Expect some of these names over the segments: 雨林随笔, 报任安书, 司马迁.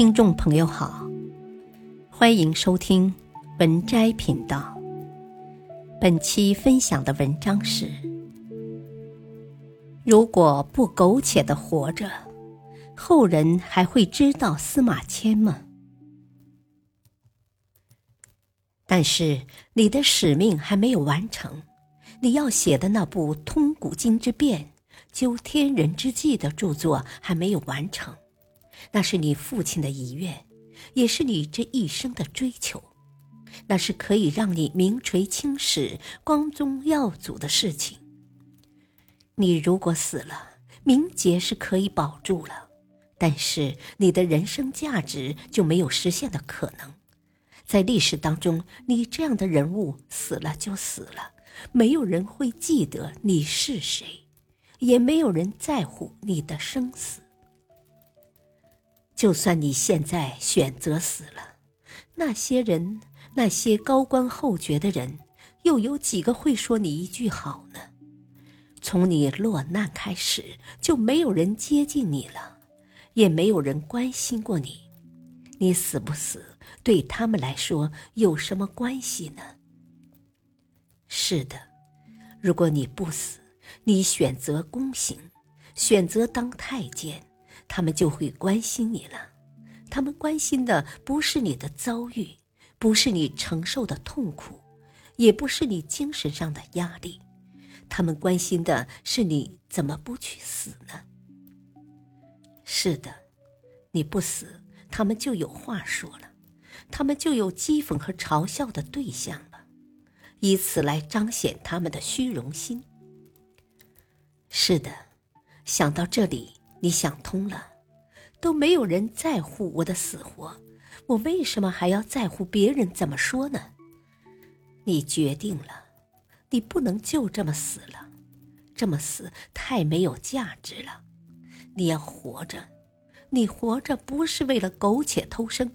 听众朋友好，欢迎收听文摘频道。本期分享的文章是：如果不苟且地活着，后人还会知道司马迁吗？但是你的使命还没有完成，你要写的那部通古今之变、究天人之际的著作还没有完成，那是你父亲的遗愿，也是你这一生的追求，那是可以让你名垂青史、光宗耀祖的事情。你如果死了，名节是可以保住了，但是你的人生价值就没有实现的可能。在历史当中，你这样的人物死了就死了，没有人会记得你是谁，也没有人在乎你的生死。就算你现在选择死了，那些人，那些高官厚爵的人，又有几个会说你一句好呢？从你落难开始，就没有人接近你了，也没有人关心过你。你死不死对他们来说有什么关系呢？是的，如果你不死，你选择宫刑，选择当太监，他们就会关心你了。他们关心的不是你的遭遇，不是你承受的痛苦，也不是你精神上的压力，他们关心的是你怎么不去死呢？是的，你不死，他们就有话说了，他们就有讥讽和嘲笑的对象了，以此来彰显他们的虚荣心。是的，想到这里，你想通了，都没有人在乎我的死活，我为什么还要在乎别人怎么说呢？你决定了，你不能就这么死了，这么死太没有价值了。你要活着，你活着不是为了苟且偷生，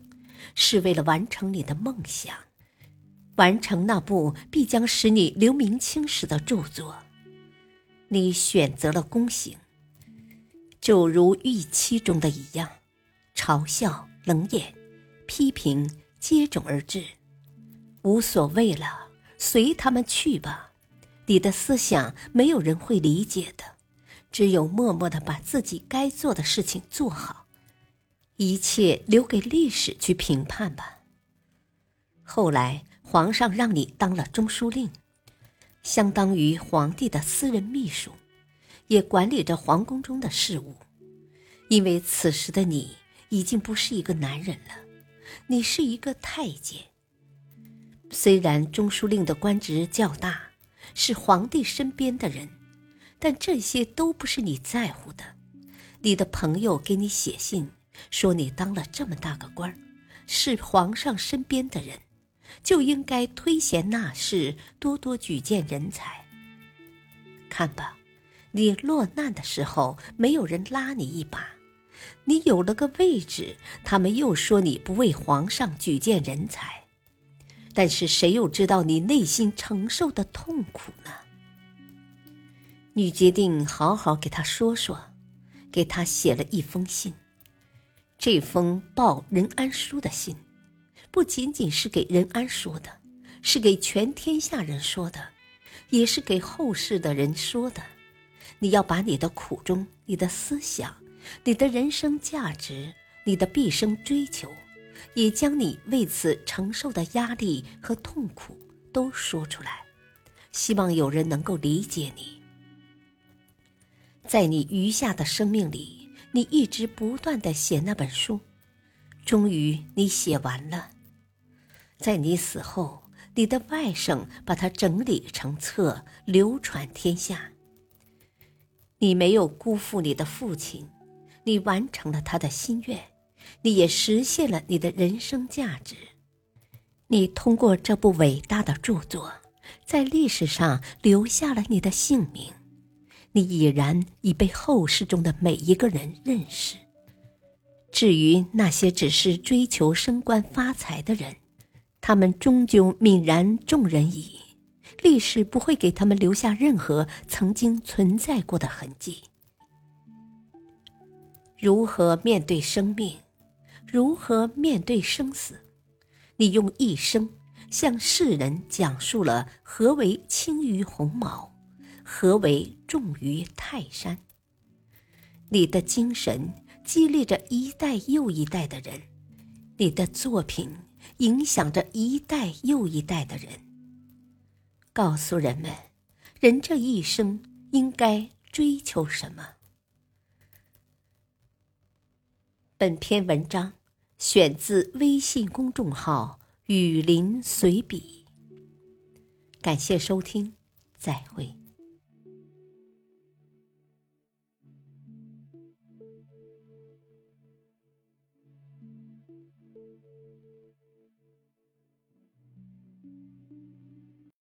是为了完成你的梦想，完成那部必将使你留名青史的著作。你选择了宫刑，就如预期中的一样，嘲笑、冷眼、批评接踵而至。无所谓了，随他们去吧，你的思想没有人会理解的，只有默默地把自己该做的事情做好，一切留给历史去评判吧。后来皇上让你当了中书令，相当于皇帝的私人秘书，也管理着皇宫中的事务。因为此时的你已经不是一个男人了，你是一个太监。虽然中书令的官职较大，是皇帝身边的人，但这些都不是你在乎的。你的朋友给你写信说，你当了这么大个官，是皇上身边的人，就应该推贤纳士，多多举荐人才。看吧，你落难的时候没有人拉你一把，你有了个位置，他们又说你不为皇上举荐人才，但是谁又知道你内心承受的痛苦呢？你决定好好给他说说，给他写了一封信。这封报任安书的信，不仅仅是给任安说的，是给全天下人说的，也是给后世的人说的。你要把你的苦衷、你的思想、你的人生价值、你的毕生追求，也将你为此承受的压力和痛苦都说出来，希望有人能够理解你。在你余下的生命里，你一直不断地写那本书，终于你写完了。在你死后，你的外甥把它整理成册，流传天下。你没有辜负你的父亲，你完成了他的心愿，你也实现了你的人生价值。你通过这部伟大的著作，在历史上留下了你的姓名，你已然已被后世中的每一个人认识。至于那些只是追求升官发财的人，他们终究泯然众人矣，历史不会给他们留下任何曾经存在过的痕迹。如何面对生命，如何面对生死。你用一生向世人讲述了何为轻于鸿毛，何为重于泰山。你的精神激励着一代又一代的人，你的作品影响着一代又一代的人，告诉人们，人这一生应该追求什么。本篇文章选自微信公众号雨林随笔，感谢收听，再会。